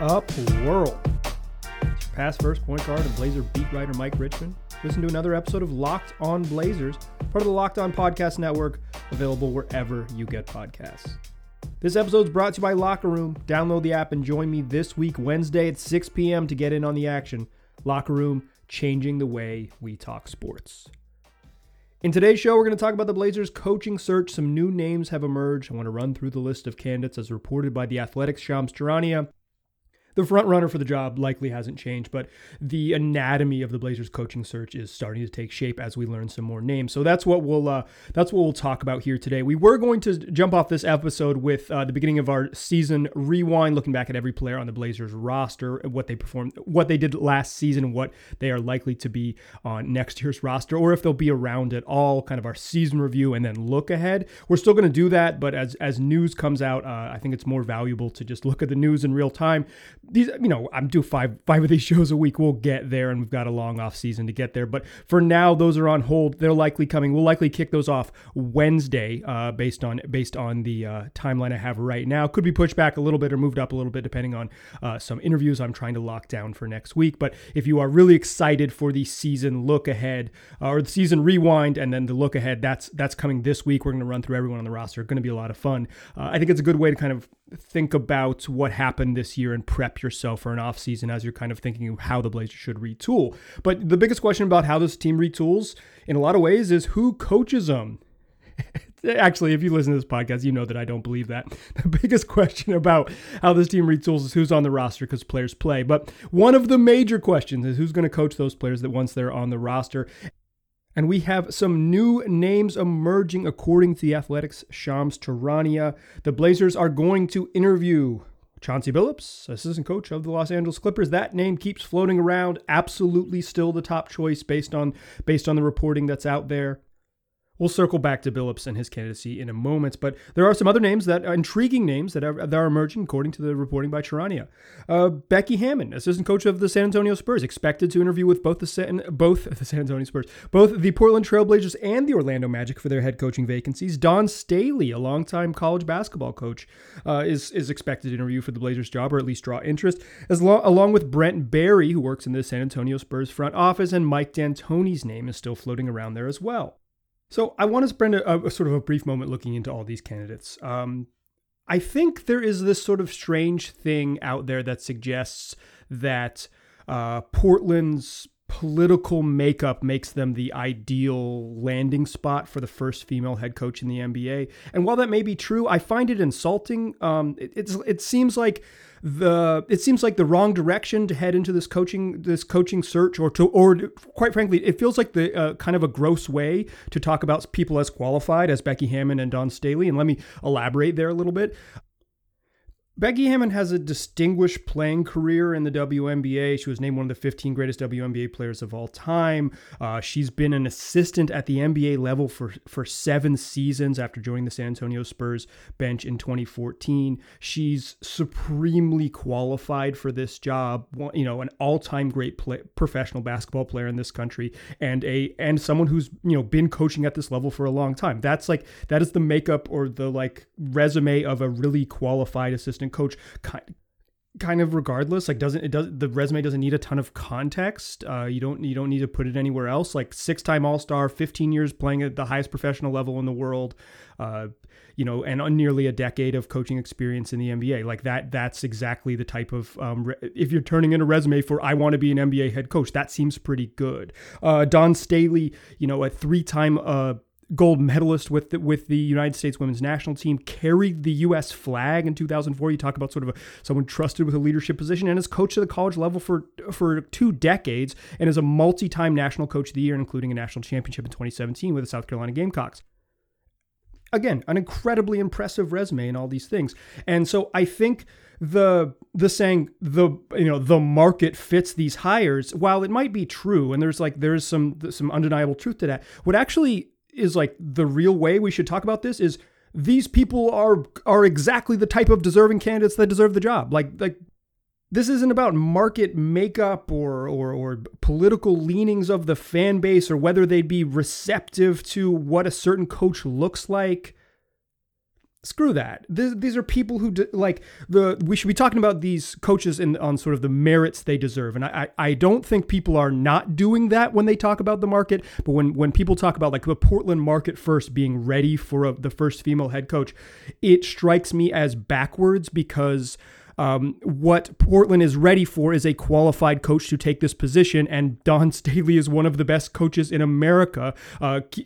up, world? It's your past first point guard and Blazer beat writer Mike Richmond. Listen to another episode of Locked On Blazers, part of the Locked On Podcast Network, available wherever you get podcasts. This episode is brought to you by Locker Room. Download the app and join me this week, Wednesday at 6 p.m. to get in on the action. Locker Room, changing the way we talk sports. In today's show, we're going to talk about the Blazers' coaching search. Some new names have emerged. I want to run through the list of candidates as reported by The Athletic's Shams Charania. The frontrunner for the job likely hasn't changed, but the anatomy of the Blazers' coaching search is starting to take shape as we learn some more names. So that's what we'll talk about here today. We were going to jump off this episode with the beginning of our season rewind, looking back at every player on the Blazers' roster, what they performed, what they did last season, what they are likely to be on next year's roster, or if they'll be around at all. Kind of our season review and then look ahead. We're still going to do that, but as news comes out, I think it's more valuable to just look at the news in real time. These, you know, I'm doing five of these shows a week. We'll get there, and we've got a long off season to get there. But for now, those are on hold. They're likely coming. We'll likely kick those off Wednesday, based on the timeline I have right now. Could be pushed back a little bit or moved up a little bit, depending on some interviews I'm trying to lock down for next week. But if you are really excited for the season look ahead or the season rewind, and then the look ahead, that's coming this week. We're going to run through everyone on the roster. It's going to be a lot of fun. I think it's a good way to kind of think about what happened this year and prep yourself for an offseason as you're kind of thinking of how the Blazers should retool. But the biggest question about how this team retools in a lot of ways is who coaches them. Actually, if you listen to this podcast, you know that I don't believe that. The biggest question about how this team retools is who's on the roster because players play. But one of the major questions is who's going to coach those players that once they're on the roster. And we have some new names emerging according to The Athletic's Shams Charania. The Blazers are going to interview Chauncey Billups, assistant coach of the Los Angeles Clippers. That name keeps floating around. Absolutely still the top choice based on the reporting that's out there. We'll circle back to Billups and his candidacy in a moment, but there are some other names that are intriguing names that are emerging according to the reporting by Charania. Becky Hammon, assistant coach of the San Antonio Spurs, expected to interview with both the Portland Trail Blazers and the Orlando Magic for their head coaching vacancies. Dawn Staley, a longtime college basketball coach, is expected to interview for the Blazers job or at least draw interest, along with Brent Barry, who works in the San Antonio Spurs front office, and Mike D'Antoni's name is still floating around there as well. So I want to spend a sort of a brief moment looking into all these candidates. I think there is this sort of strange thing out there that suggests that Portland's political makeup makes them the ideal landing spot for the first female head coach in the NBA. And while that may be true, I find it insulting. It seems like the wrong direction to head into this coaching search, or quite frankly, it feels like the kind of a gross way to talk about people as qualified as Becky Hammon and Dawn Staley. And let me elaborate there a little bit. Becky Hammon has a distinguished playing career in the WNBA. She was named one of the 15 greatest WNBA players of all time. She's been an assistant at the NBA level for 7 seasons after joining the San Antonio Spurs bench in 2014. She's supremely qualified for this job. You know, an all-time great professional basketball player in this country, and someone who's, you know, been coaching at this level for a long time. That is the makeup or the resume of a really qualified assistant coach, kind of regardless. The resume doesn't need a ton of context. You don't need to put it anywhere else. Like 6-time All-Star, 15 years playing at the highest professional level in the world, and nearly a decade of coaching experience in the NBA. Like that's exactly the type of if you're turning in a resume for I want to be an NBA head coach, that seems pretty good. Dawn Staley, you know, a 3-time gold medalist with the United States women's national team, carried the U.S. flag in 2004. You talk about sort of someone trusted with a leadership position, and has coached at the college level for 2 decades, and is a multi-time national coach of the year, including a national championship in 2017 with the South Carolina Gamecocks. Again, an incredibly impressive resume and all these things. And so I think the saying the market fits these hires, while it might be true, and there's some undeniable truth to that, would actually is like the real way we should talk about this is these people are exactly the type of deserving candidates that deserve the job. Like this isn't about market makeup or political leanings of the fan base or whether they'd be receptive to what a certain coach looks like. Screw that. These are people who we should be talking about these coaches on sort of the merits they deserve. And I don't think people are not doing that when they talk about the market. But when people talk about the Portland market first being ready for the first female head coach, it strikes me as backwards because what Portland is ready for is a qualified coach to take this position, and Dawn Staley is one of the best coaches in America,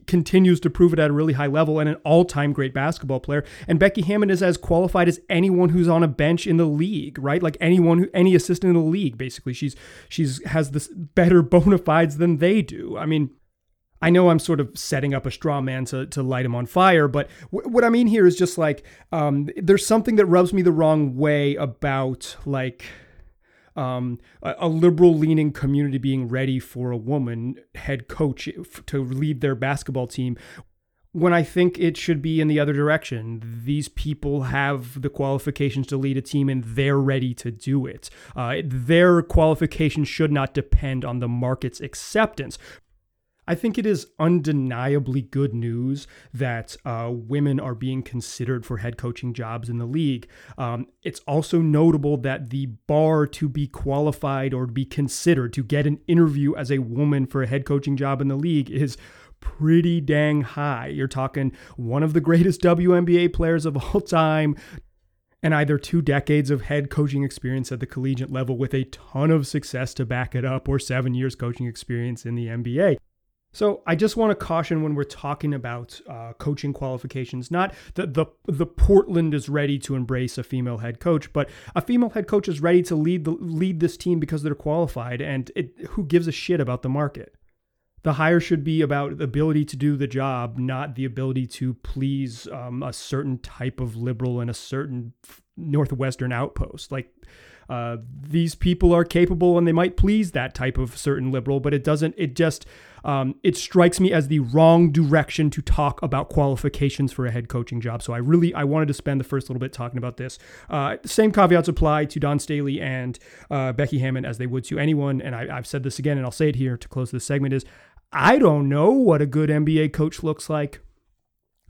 continues to prove it at a really high level, and an all-time great basketball player. And Becky Hammon is as qualified as anyone who's on a bench in the league, right? Like any assistant in the league, basically. She's has this better bona fides than they do. I mean, I know I'm sort of setting up a straw man to light him on fire, but what I mean here is just there's something that rubs me the wrong way about a liberal-leaning community being ready for a woman head coach to lead their basketball team, when I think it should be in the other direction. These people have the qualifications to lead a team, and they're ready to do it. Their qualifications should not depend on the market's acceptance. I think it is undeniably good news that women are being considered for head coaching jobs in the league. It's also notable that the bar to be qualified or to be considered to get an interview as a woman for a head coaching job in the league is pretty dang high. You're talking one of the greatest WNBA players of all time, and either 2 decades of head coaching experience at the collegiate level with a ton of success to back it up, or 7 years coaching experience in the NBA. So I just want to caution when we're talking about coaching qualifications, not the Portland is ready to embrace a female head coach, but a female head coach is ready to lead this team because they're qualified, and who gives a shit about the market? The hire should be about the ability to do the job, not the ability to please a certain type of liberal and a certain Northwestern outpost. These people are capable, and they might please that type of certain liberal, but it strikes me as the wrong direction to talk about qualifications for a head coaching job. So I wanted to spend the first little bit talking about this. Same caveats apply to Dawn Staley and Becky Hammon as they would to anyone. And I've said this again, and I'll say it here to close this segment, is I don't know what a good NBA coach looks like.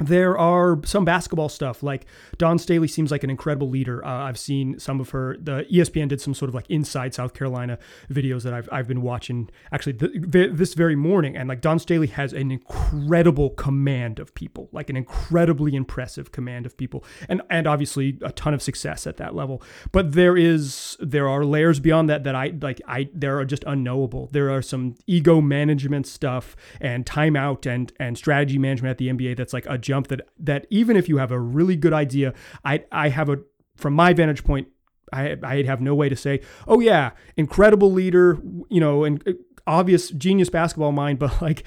There are some basketball stuff, like Dawn Staley seems like an incredible leader. I've seen some of her. The ESPN did some sort of inside South Carolina videos that I've been watching actually this very morning, and Dawn Staley has an incredible command of people, an incredibly impressive command of people, and obviously a ton of success at that level. But there are layers beyond that there are just unknowable. There are some ego management stuff and timeout and strategy management at the NBA that's a jump that even if you have a really good idea, from my vantage point, I'd have no way to say, oh yeah, incredible leader, and obvious genius basketball mind, but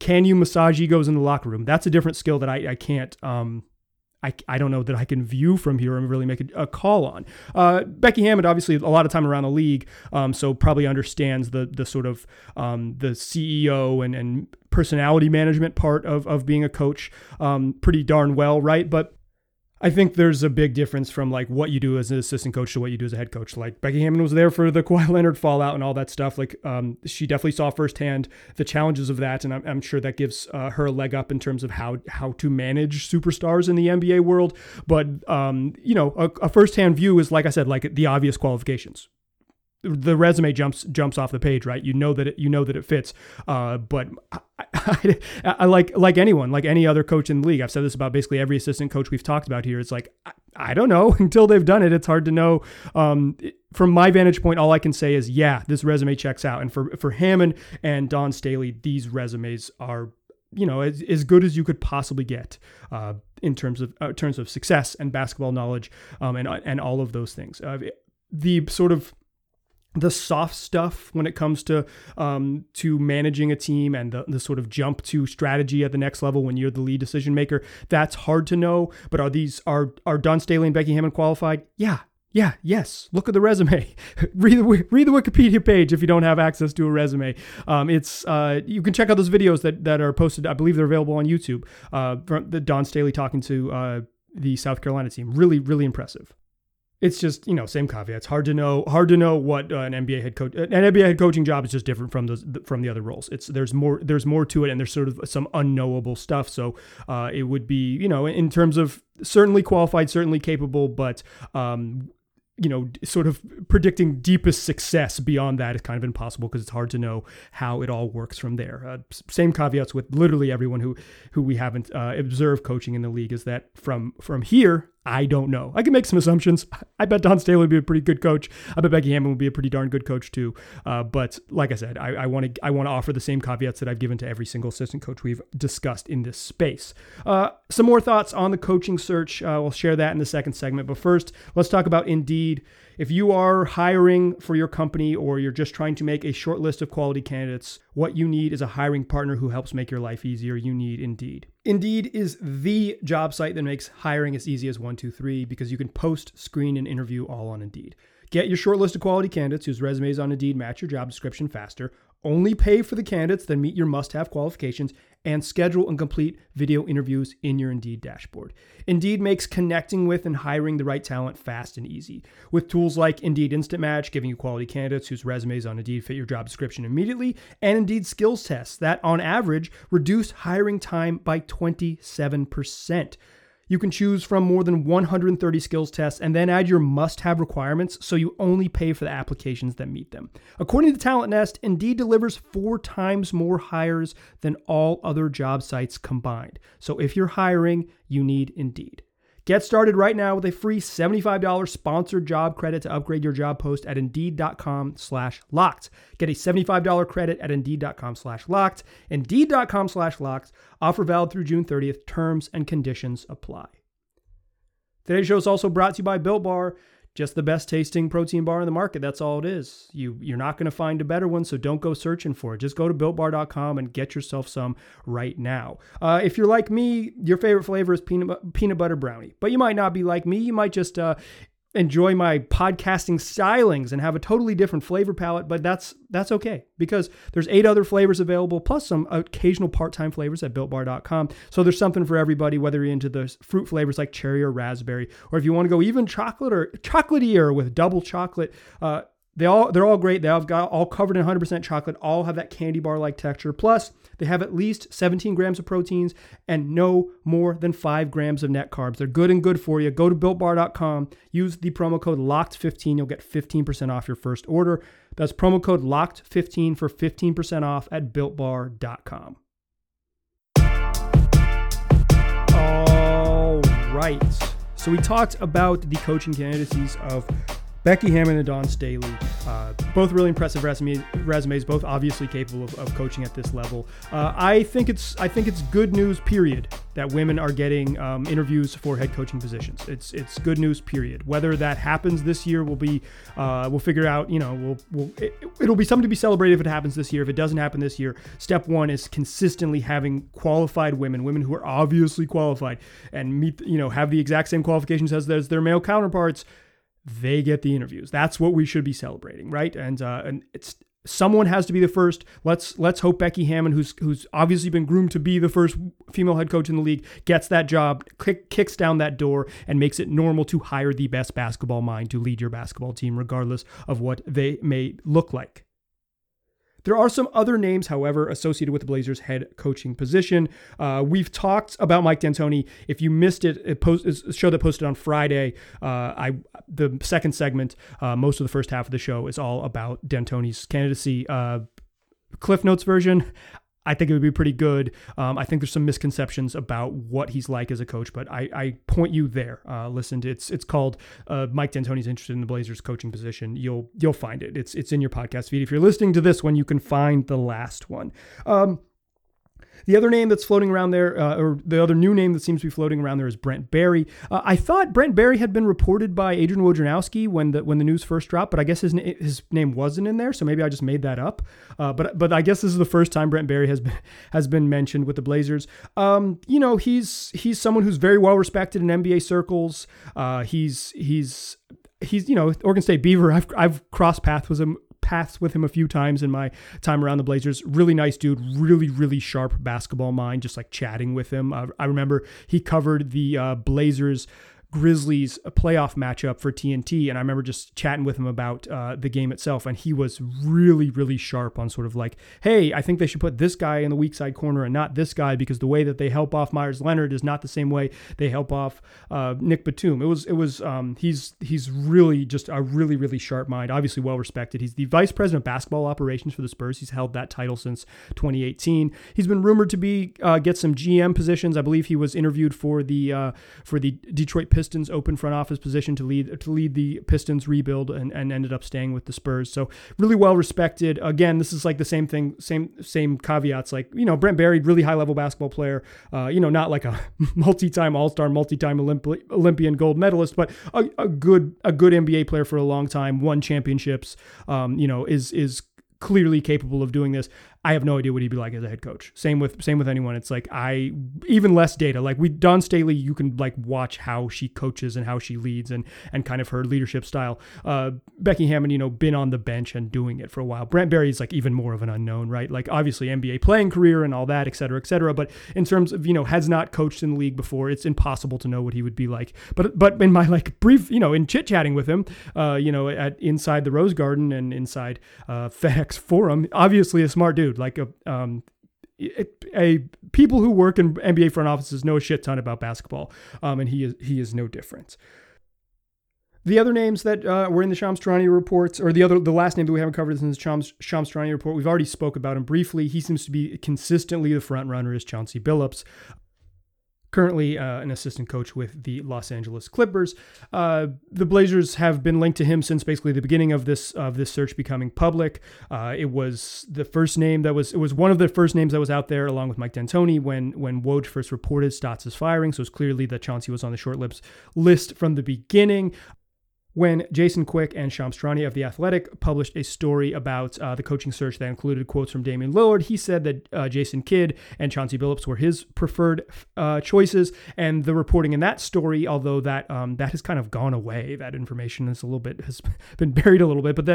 can you massage egos in the locker room? That's a different skill that I can't, I don't know that I can view from here and really make a call on. Becky Hammon, obviously, a lot of time around the league, so probably understands the sort of the CEO and personality management part of being a coach pretty darn well, right? But I think there's a big difference from what you do as an assistant coach to what you do as a head coach. Becky Hammon was there for the Kawhi Leonard fallout and all that stuff. She definitely saw firsthand the challenges of that, and I'm sure that gives her a leg up in terms of how to manage superstars in the NBA world. But a firsthand view is, like I said, the obvious qualifications. The resume jumps off the page, right? You know that it fits. But I like anyone, like any other coach in the league. I've said this about basically every assistant coach we've talked about here. It's I don't know until they've done it. It's hard to know. From my vantage point, all I can say is, yeah, this resume checks out. And for Hammon and Dawn Staley, these resumes are, as good as you could possibly get in terms of success and basketball knowledge and all of those things. The sort of the soft stuff when it comes to managing a team and the sort of jump to strategy at the next level when you're the lead decision maker, that's hard to know. But are Dawn Staley and Becky Hammon qualified? Yeah, yes. Look at the resume. Read the Wikipedia page if you don't have access to a resume. You can check out those videos that are posted. I believe they're available on YouTube. From the Dawn Staley talking to the South Carolina team, really, really impressive. It's just, you know, same caveat. It's hard to know what an NBA head coaching job is. Just different from the other roles. There's more to it, and there's sort of some unknowable stuff. So it would be, you know, in terms of certainly qualified, certainly capable, but you know, sort of predicting deepest success beyond that is kind of impossible because it's hard to know how it all works from there. Same caveats with literally everyone who we haven't observed coaching in the league is that from here, I don't know. I can make some assumptions. I bet Dawn Staley would be a pretty good coach. I bet Becky Hammon would be a pretty darn good coach too. But like I said, I want to offer the same caveats that I've given to every single assistant coach we've discussed in this space. Some more thoughts on the coaching search. We'll share that in the second segment. But first, let's talk about Indeed. If you are hiring for your company or you're just trying to make a short list of quality candidates, what you need is a hiring partner who helps make your life easier. You need Indeed. Indeed is the job site that makes hiring as easy as 1, 2, 3 because you can post, screen, and interview all on Indeed. Get your short list of quality candidates whose resumes on Indeed match your job description faster. Only pay for the candidates that meet your must-have qualifications, and schedule and complete video interviews in your Indeed dashboard. Indeed makes connecting with and hiring the right talent fast and easy. With tools like Indeed Instant Match, giving you quality candidates whose resumes on Indeed fit your job description immediately, and Indeed skills tests that, on average, reduce hiring time by 27%. You can choose from more than 130 skills tests and then add your must-have requirements so you only pay for the applications that meet them. According to Talent Nest, Indeed delivers 4 times more hires than all other job sites combined. So if you're hiring, you need Indeed. Get started right now with a free $75 sponsored job credit to upgrade your job post at Indeed.com/locked. Get a $75 credit at Indeed.com/locked. Indeed.com/locked. Offer valid through June 30th. Terms and conditions apply. Today's show is also brought to you by Built Bar. Just the best tasting protein bar in the market. That's all it is. You're not going to find a better one, so don't go searching for it. Just go to BuiltBar.com and get yourself some right now. If you're like me, your favorite flavor is peanut butter brownie. But you might not be like me. You might just enjoy my podcasting stylings and have a totally different flavor palette. But that's okay because there's 8 other flavors available, plus some occasional part-time flavors at BuiltBar.com. So there's something for everybody, whether you're into the fruit flavors like cherry or raspberry, or if you want to go even chocolate or chocolatier with double chocolate. They're all great. They've got all covered in 100% chocolate, all have that candy bar-like texture. Plus, they have at least 17 grams of proteins and no more than 5 grams of net carbs. They're good for you. Go to BuiltBar.com. Use the promo code LOCKED15. You'll get 15% off your first order. That's promo code LOCKED15 for 15% off at BuiltBar.com. All right. So we talked about the coaching candidacies of Becky Hammon and Dawn Staley, both really impressive resumes, both obviously capable of coaching at this level. I think it's good news, period, that women are getting interviews for head coaching positions. It's good news, period. Whether that happens this year will be, we'll figure out. You know, it'll be something to be celebrated if it happens this year. If it doesn't happen this year, step one is consistently having qualified women who are obviously qualified and meet, you know, have the exact same qualifications as their male counterparts. They get the interviews. That's what we should be celebrating, right? And it's someone has to be the first. Let's hope Becky Hammon, who's obviously been groomed to be the first female head coach in the league, gets that job, kicks down that door, and makes it normal to hire the best basketball mind to lead your basketball team, regardless of what they may look like. There are some other names, however, associated with the Blazers' head coaching position. We've talked about Mike D'Antoni. If you missed it, it's a show that posted on Friday. The second segment, most of the first half of the show, is all about D'Antoni's candidacy. Cliff Notes version, I think it would be pretty good. I think there's some misconceptions about what he's like as a coach, but I point you there. Listen, it's called Mike D'Antoni's Interested in the Blazers Coaching Position. You'll find it. It's in your podcast feed. If you're listening to this one, you can find the last one. The other name that's floating around there, or the other new name that seems to be floating around there, is Brent Barry. I thought Brent Barry had been reported by Adrian Wojnarowski when the news first dropped, but I guess his name wasn't in there, so maybe I just made that up. But I guess this is the first time Brent Barry has been mentioned with the Blazers. You know, he's someone who's very well respected in NBA circles. He's you know, Oregon State Beaver. I've crossed paths with him a few times in my time around the Blazers. Really nice dude, really, really sharp basketball mind, just like chatting with him. I remember he covered the Blazers Grizzlies playoff matchup for TNT. And I remember just chatting with him about the game itself. And he was really, really sharp on sort of like, hey, I think they should put this guy in the weak side corner and not this guy, because the way that they help off Myers Leonard is not the same way they help off Nick Batum. It was he's really just a really, really sharp mind, obviously well-respected. He's the vice president of basketball operations for the Spurs. He's held that title since 2018. He's been rumored to be, get some GM positions. I believe he was interviewed for the Detroit Pistons open front office position to lead the Pistons rebuild, and ended up staying with the Spurs. So really well respected. Again, this is like the same thing, same caveats. Like, you know, Brent Barry, really high level basketball player. You know, not like a multi-time All-Star, multi-time Olympian gold medalist, but a good NBA player for a long time, won championships. You know, is clearly capable of doing this. I have no idea what he'd be like as a head coach. Same with anyone. It's like, even less data. Like Dawn Staley, you can like watch how she coaches and how she leads and kind of her leadership style. Becky Hammon, you know, been on the bench and doing it for a while. Brent Barry is like even more of an unknown, right? Like obviously NBA playing career and all that, et cetera, et cetera. But in terms of, you know, has not coached in the league before, it's impossible to know what he would be like. But in my like brief, you know, in chit chatting with him, you know, at inside the Rose Garden and inside FedEx Forum, obviously a smart dude. Like people who work in NBA front offices know a shit ton about basketball, and he is no different. The other names that were in the Shams Charania reports, or the last name that we haven't covered is in the Shams Charania report, we've already spoke about him briefly. He seems to be consistently the front runner is Chauncey Billups, currently an assistant coach with the Los Angeles Clippers. The Blazers have been linked to him since basically the beginning of this search becoming public. It was one of the first names that was out there, along with Mike D'Antoni, when Woj first reported Stotts is firing. So it's clearly that Chauncey was on the short list from the beginning. When Jason Quick and Shams Charania of The Athletic published a story about the coaching search that included quotes from Damian Lillard, he said that Jason Kidd and Chauncey Billups were his preferred choices. And the reporting in that story, although that has kind of gone away, that information has been buried a little bit. But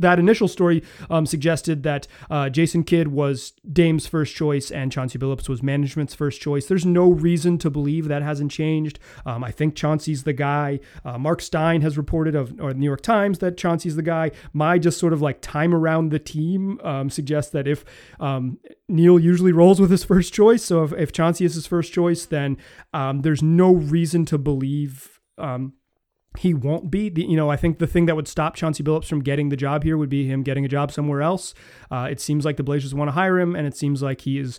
that initial story suggested that Jason Kidd was Dame's first choice and Chauncey Billups was management's first choice. There's no reason to believe that hasn't changed. I think Chauncey's the guy. Mark Stein has reported the New York Times that Chauncey's the guy. My just sort of like time around the team suggests that if Neil usually rolls with his first choice, so if Chauncey is his first choice, then there's no reason to believe he won't be. I think the thing that would stop Chauncey Billups from getting the job here would be him getting a job somewhere else. It seems like the Blazers want to hire him, and it seems like he is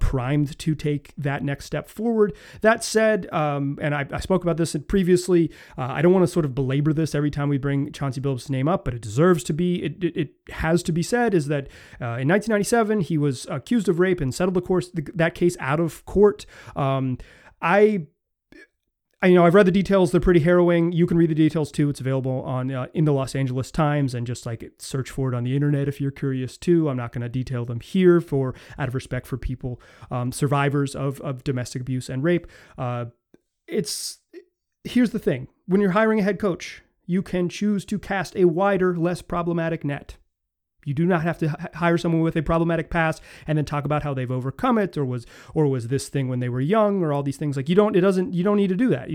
primed to take that next step forward. That said, and I spoke about this previously, I don't want to sort of belabor this every time we bring Chauncey Billups' name up, but it deserves to be. It has to be said is that in 1997, he was accused of rape and settled that case out of court. I've read the details. They're pretty harrowing. You can read the details too. It's available on in the Los Angeles Times, and just like search for it on the internet if you're curious too. I'm not going to detail them here out of respect for people, survivors of domestic abuse and rape. Here's the thing. When you're hiring a head coach, you can choose to cast a wider, less problematic net. You do not have to hire someone with a problematic past and then talk about how they've overcome it, or was this thing when they were young, or all these things. Like you don't need to do that.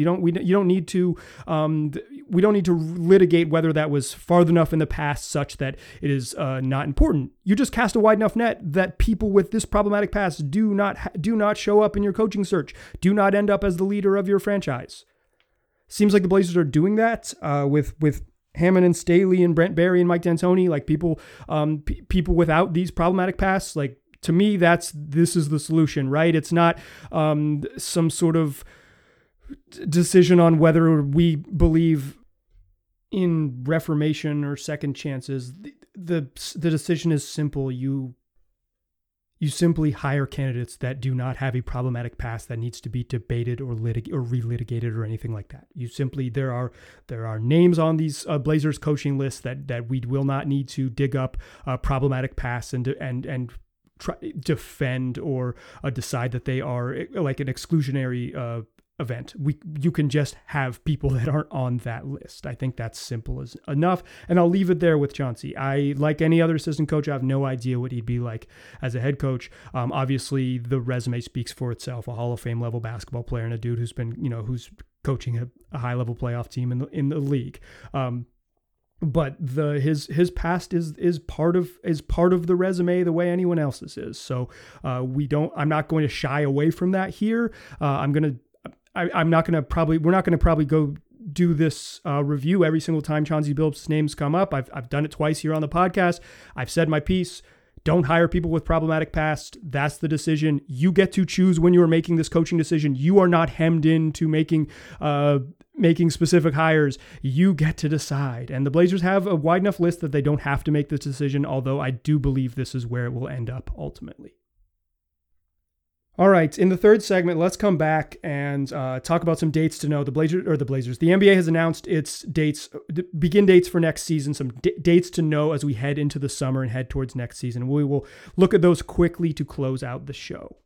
We don't need to litigate whether that was far enough in the past such that it is not important. You just cast a wide enough net that people with this problematic past do not show up in your coaching search, do not end up as the leader of your franchise. Seems like the Blazers are doing that with Hammon and Staley and Brent Barry and Mike D'Antoni, like people without these problematic pasts. Like, to me, this is the solution, right? It's not some sort of decision on whether we believe in reformation or second chances. The decision is simple. You simply hire candidates that do not have a problematic past that needs to be debated or relitigated or anything like that. You simply, there are names on these Blazers coaching lists that we will not need to dig up problematic pasts and try, defend or decide that they are like an exclusionary event. You can just have people that aren't on that list. I think that's simple as enough. And I'll leave it there with Chauncey. I, like any other assistant coach, I have no idea what he'd be like as a head coach. Obviously the resume speaks for itself, a Hall of Fame level basketball player and a dude who's coaching a high level playoff team in the league. But his past is part of the resume the way anyone else's is. So I'm not going to shy away from that here. We're not going to probably go do this review every single time Chauncey Billups' names come up. I've done it twice here on the podcast. I've said my piece. Don't hire people with problematic past. That's the decision. You get to choose when you are making this coaching decision. You are not hemmed into making specific hires. You get to decide. And the Blazers have a wide enough list that they don't have to make this decision, although I do believe this is where it will end up ultimately. All right, in the third segment, let's come back and talk about some dates to know. The NBA has announced its begin dates for next season, some dates to know as we head into the summer and head towards next season. We will look at those quickly to close out the show.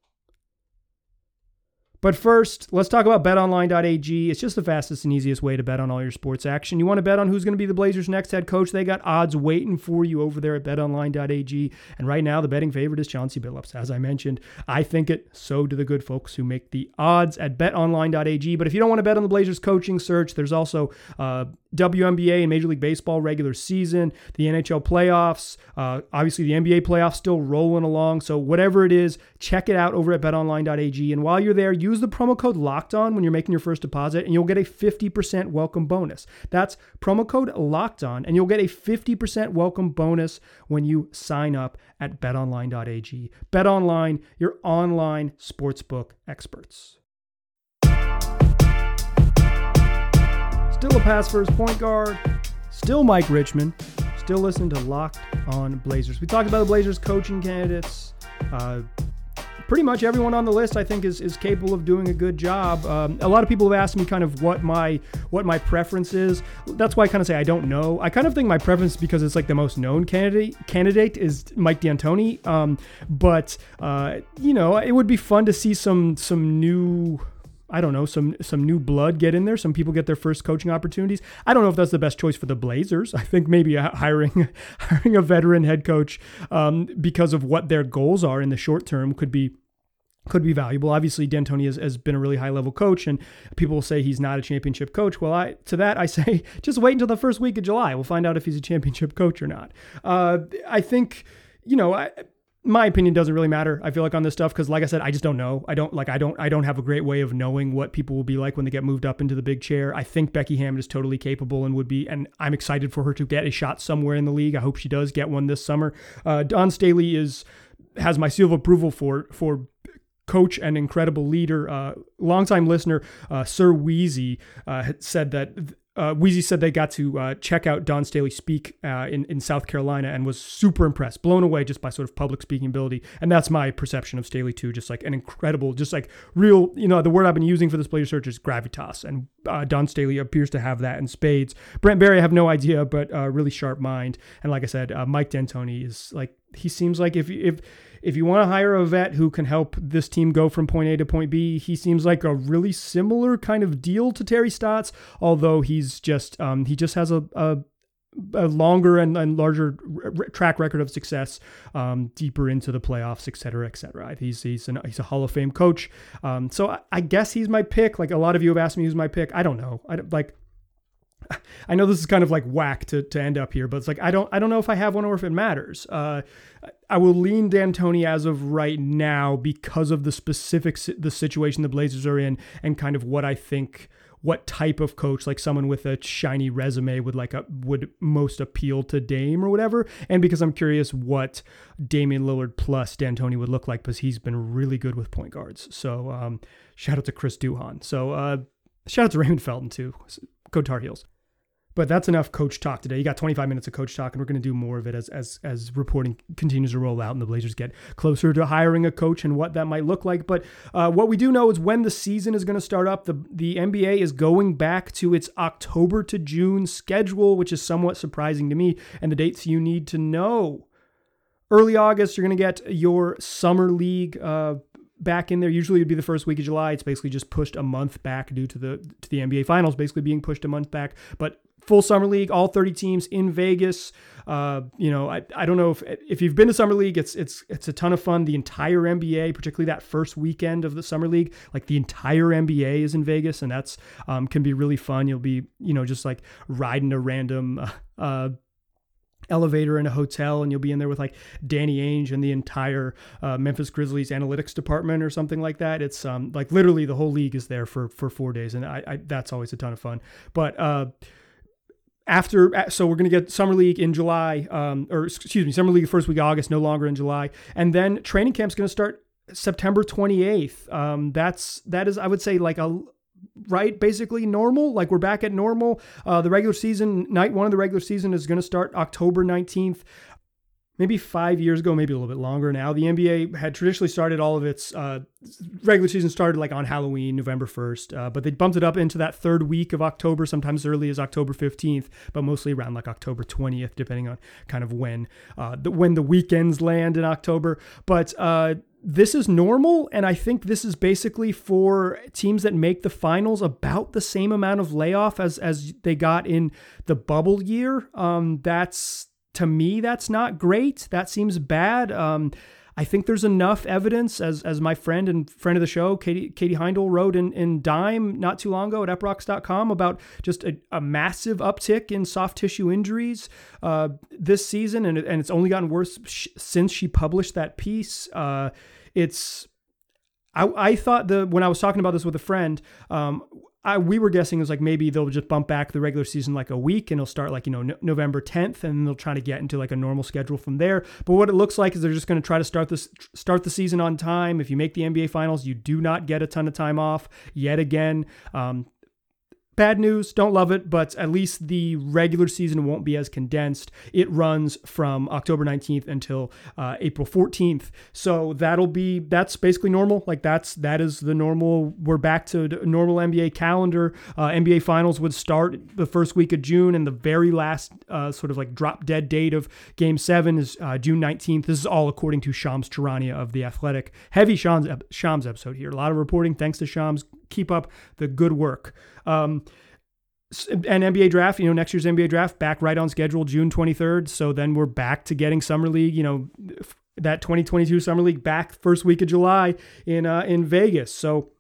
But first, let's talk about BetOnline.ag. It's just the fastest and easiest way to bet on all your sports action. You want to bet on who's going to be the Blazers' next head coach? They got odds waiting for you over there at BetOnline.ag. And right now, the betting favorite is Chauncey Billups. As I mentioned, I think it. So do the good folks who make the odds at BetOnline.ag. But if you don't want to bet on the Blazers' coaching search, there's also WNBA and Major League Baseball regular season, the NHL playoffs. Obviously, the NBA playoffs still rolling along. So whatever it is, check it out over at BetOnline.ag. And while you're there, use the promo code LOCKEDON when you're making your first deposit, and you'll get a 50% welcome bonus. That's promo code LOCKEDON, and you'll get a 50% welcome bonus when you sign up at betonline.ag. BetOnline, your online sportsbook experts. Still a pass for his point guard, still Mike Richmond, still listening to Locked On Blazers. We talked about the Blazers coaching candidates. Pretty much everyone on the list, I think, is capable of doing a good job. A lot of people have asked me kind of what my preference is. That's why I kind of say I don't know. I kind of think my preference, because it's like the most known candidate is Mike D'Antoni. It would be fun to see some new, I don't know, some new blood get in there. Some people get their first coaching opportunities. I don't know if that's the best choice for the Blazers. I think maybe hiring a veteran head coach because of what their goals are in the short term could be valuable. Obviously, D'Antoni has been a really high-level coach, and people will say he's not a championship coach. Well, I say just wait until the first week of July. We'll find out if he's a championship coach or not. I think, my opinion doesn't really matter, I feel like, on this stuff, because like I said, I just don't know. I don't have a great way of knowing what people will be like when they get moved up into the big chair. I think Becky Hammon is totally capable and I'm excited for her to get a shot somewhere in the league. I hope she does get one this summer. Dawn Staley has my seal of approval for coach and incredible leader. Longtime listener Sir Wheezy said that. Wheezy said they got to check out Dawn Staley speak in South Carolina and was super impressed, blown away just by sort of public speaking ability. And that's my perception of Staley too, just like an incredible, just like real, the word I've been using for this player search is gravitas. And Dawn Staley appears to have that in spades. Brent Barry, I have no idea, but a really sharp mind. And like I said, Mike D'Antoni is like, he seems like if you want to hire a vet who can help this team go from point A to point B, he seems like a really similar kind of deal to Terry Stotts, although he's just he has a longer and larger track record of success, deeper into the playoffs, et cetera, et cetera. He's a Hall of Fame coach, so I guess he's my pick. Like a lot of you have asked me who's my pick. I don't know. I know this is kind of like whack to end up here, but it's like, I don't know if I have one or if it matters. I will lean D'Antoni as of right now because of the specific, the situation the Blazers are in and kind of what I think, what type of coach, like someone with a shiny resume would most appeal to Dame or whatever. And because I'm curious what Damian Lillard plus D'Antoni would look like, because he's been really good with point guards. So, shout out to Chris Duhon. So, shout out to Raymond Felton too. Go Tar Heels. But that's enough coach talk today. You got 25 minutes of coach talk, and we're going to do more of it as reporting continues to roll out and the Blazers get closer to hiring a coach and what that might look like. But what we do know is when the season is going to start up, the NBA is going back to its October to June schedule, which is somewhat surprising to me, and the dates you need to know. Early August, you're going to get your summer league back in there. Usually it'd be the first week of July. It's basically just pushed a month back due to the NBA Finals basically being pushed a month back. But full summer league, all 30 teams in Vegas. I don't know if you've been to summer league, it's a ton of fun. The entire NBA, particularly that first weekend of the summer league, like the entire NBA is in Vegas, and that's can be really fun. You'll be just like riding a random elevator in a hotel, and you'll be in there with like Danny Ainge and the entire Memphis Grizzlies analytics department or something like that. It's like literally the whole league is there for 4 days, and I that's always a ton of fun. But so we're going to get summer league in July, summer league first week of August, no longer in July, and then training camp's going to start September 28th. That is I would say like basically normal. Like we're back at normal. The regular season, night one of the regular season is going to start October 19th. Maybe 5 years ago, maybe a little bit longer now, the NBA had traditionally started all of its regular season started like on Halloween, November 1st, but they bumped it up into that third week of October, sometimes as early as October 15th, but mostly around like October 20th, depending on kind of when the weekends land in October. But this is normal, and I think this is basically for teams that make the finals about the same amount of layoff as they got in the bubble year. To me, that's not great. That seems bad. I think there's enough evidence, as my friend and friend of the show, Katie Heindel, wrote in Dime not too long ago at eprox.com about just a massive uptick in soft tissue injuries this season, and it's only gotten worse since she published that piece. I thought when I was talking about this with a friend, we were guessing it was like maybe they'll just bump back the regular season like a week, and it'll start like, November 10th, and they'll try to get into like a normal schedule from there. But what it looks like is they're just going to try to start the season on time. If you make the NBA finals, you do not get a ton of time off yet again. Bad news. Don't love it, but at least the regular season won't be as condensed. It runs from October 19th until April 14th. So that's basically normal. Like that is the normal. We're back to normal NBA calendar. NBA finals would start the first week of June, and the very last sort of like drop dead date of game 7 is June 19th. This is all according to Shams Charania of The Athletic. Heavy Shams episode here. A lot of reporting. Thanks to Shams. Keep up the good work. And NBA draft, next year's NBA draft back right on schedule, June 23rd. So then we're back to getting summer league, that 2022 summer league back first week of July in Vegas. So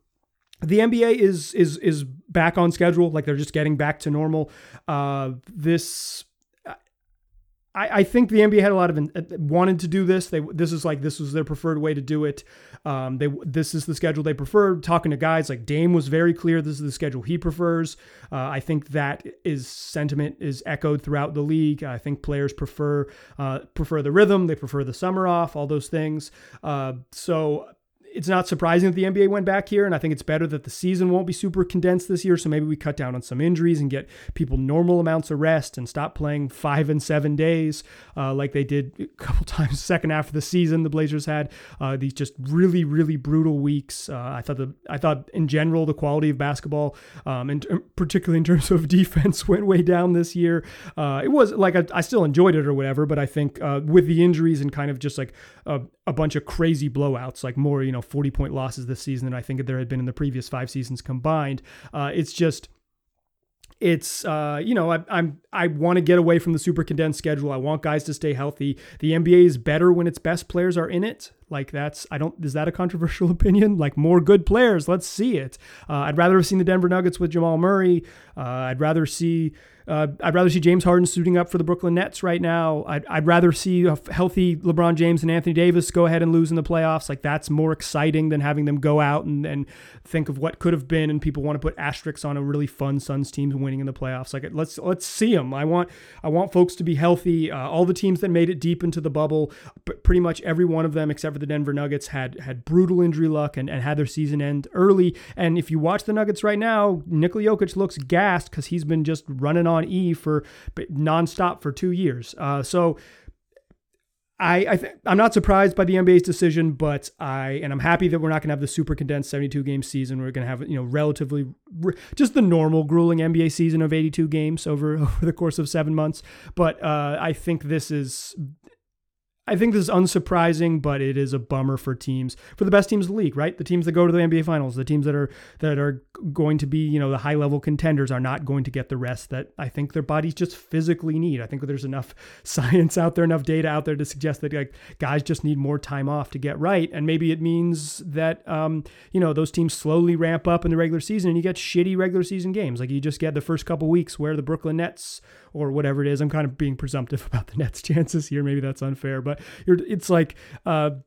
the NBA is back on schedule. Like they're just getting back to normal. I think the NBA had a lot of wanted to do this. This was their preferred way to do it. This is the schedule they preferred. Talking to guys like Dame was very clear. This is the schedule he prefers. I think that sentiment is echoed throughout the league. I think players prefer the rhythm. They prefer the summer off, all those things. So it's not surprising that the NBA went back here, and I think it's better that the season won't be super condensed this year. So maybe we cut down on some injuries and get people normal amounts of rest and stop playing 5 and 7 days like they did a couple times second half of the season. The Blazers had these just really, really brutal weeks. I thought in general the quality of basketball, and particularly in terms of defense, went way down this year. It was like I still enjoyed it or whatever, but I think with the injuries and kind of just like a bunch of crazy blowouts, like more 40-point losses this season than I think there had been in the previous 5 seasons combined. I want to get away from the super condensed schedule. I want guys to stay healthy. The NBA is better when its best players are in it. Like is that a controversial opinion? Like more good players, let's see it. I'd rather have seen the Denver Nuggets with Jamal Murray. I'd rather see James Harden suiting up for the Brooklyn Nets right now. I'd rather see a healthy LeBron James and Anthony Davis go ahead and lose in the playoffs. Like that's more exciting than having them go out and think of what could have been. And people want to put asterisks on a really fun Suns team winning in the playoffs. Like let's see them. I want folks to be healthy. All the teams that made it deep into the bubble, but pretty much every one of them except for the Denver Nuggets had brutal injury luck and had their season end early. And if you watch the Nuggets right now, Nikola Jokic looks gassed because he's been just running on E nonstop for 2 years. So I'm not surprised by the NBA's decision, but I'm happy that we're not going to have the super condensed 72-game season. We're going to have, relatively just the normal grueling NBA season of 82 games over the course of 7 months. But I think this is I think this is unsurprising, but it is a bummer for teams, for the best teams in the league, right? The teams that go to the NBA Finals, the teams that are going to be, you know, the high-level contenders are not going to get the rest that I think their bodies just physically need. I think there's enough science out there, enough data out there to suggest that, like, guys just need more time off to get right. And maybe it means that, you know, those teams slowly ramp up in the regular season and you get shitty regular season games. Like, you just get the first couple weeks where the Brooklyn Nets or whatever it is, I'm kind of being presumptive about the Nets' chances here. Maybe that's unfair, but it's like, you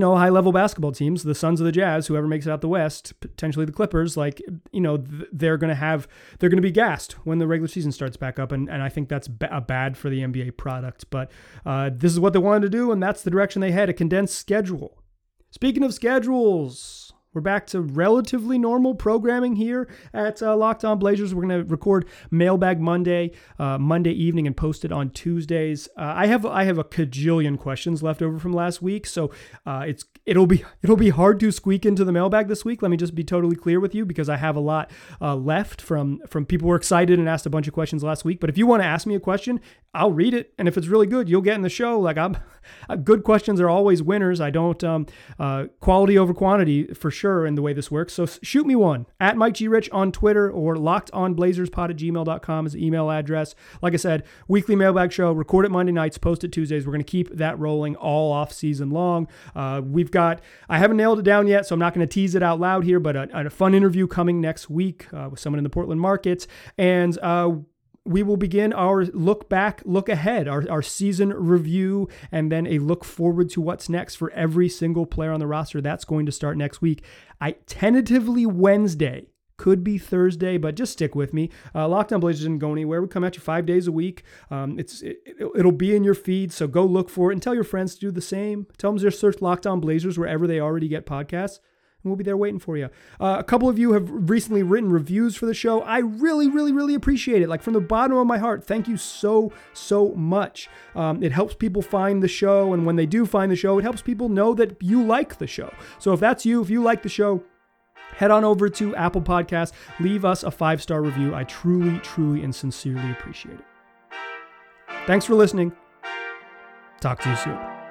know, high-level basketball teams, the Suns of the Jazz, whoever makes it out the West, potentially the Clippers, like, you know, they're going to be gassed when the regular season starts back up, and I think that's bad for the NBA product. But this is what they wanted to do, and that's the direction they had, a condensed schedule. Speaking of schedules, we're back to relatively normal programming here at Locked On Blazers. We're going to record Mailbag Monday evening and post it on Tuesdays. I have a cajillion questions left over from last week, so it'll be hard to squeak into the mailbag this week. Let me just be totally clear with you, because I have a lot left from people who were excited and asked a bunch of questions last week. But if you want to ask me a question, I'll read it, and if it's really good, you'll get in the show. Like, good questions are always winners. I don't quality over quantity for sure in the way this works. So shoot me one at Mike G. Rich on Twitter, or lockedonblazerspod@gmail.com is the email address. Like I said, weekly mailbag show, record it Monday nights, post it Tuesdays. We're going to keep that rolling all off season long. I haven't nailed it down yet, so I'm not going to tease it out loud here, but a fun interview coming next week with someone in the Portland market. And, we will begin our look back, look ahead, our season review, and then a look forward to what's next for every single player on the roster. That's going to start next week. Tentatively Wednesday, could be Thursday, but just stick with me. Locked On Blazers didn't go anywhere. We come at you 5 days a week. It'll be in your feed, so go look for it, and tell your friends to do the same. Tell them to just search Locked On Blazers wherever they already get podcasts. And we'll be there waiting for you. A couple of you have recently written reviews for the show. I really, really, really appreciate it. Like, from the bottom of my heart, thank you so, so much. It helps people find the show. And when they do find the show, it helps people know that you like the show. So if that's you, if you like the show, head on over to Apple Podcasts. Leave us a 5-star review. I truly, truly, and sincerely appreciate it. Thanks for listening. Talk to you soon.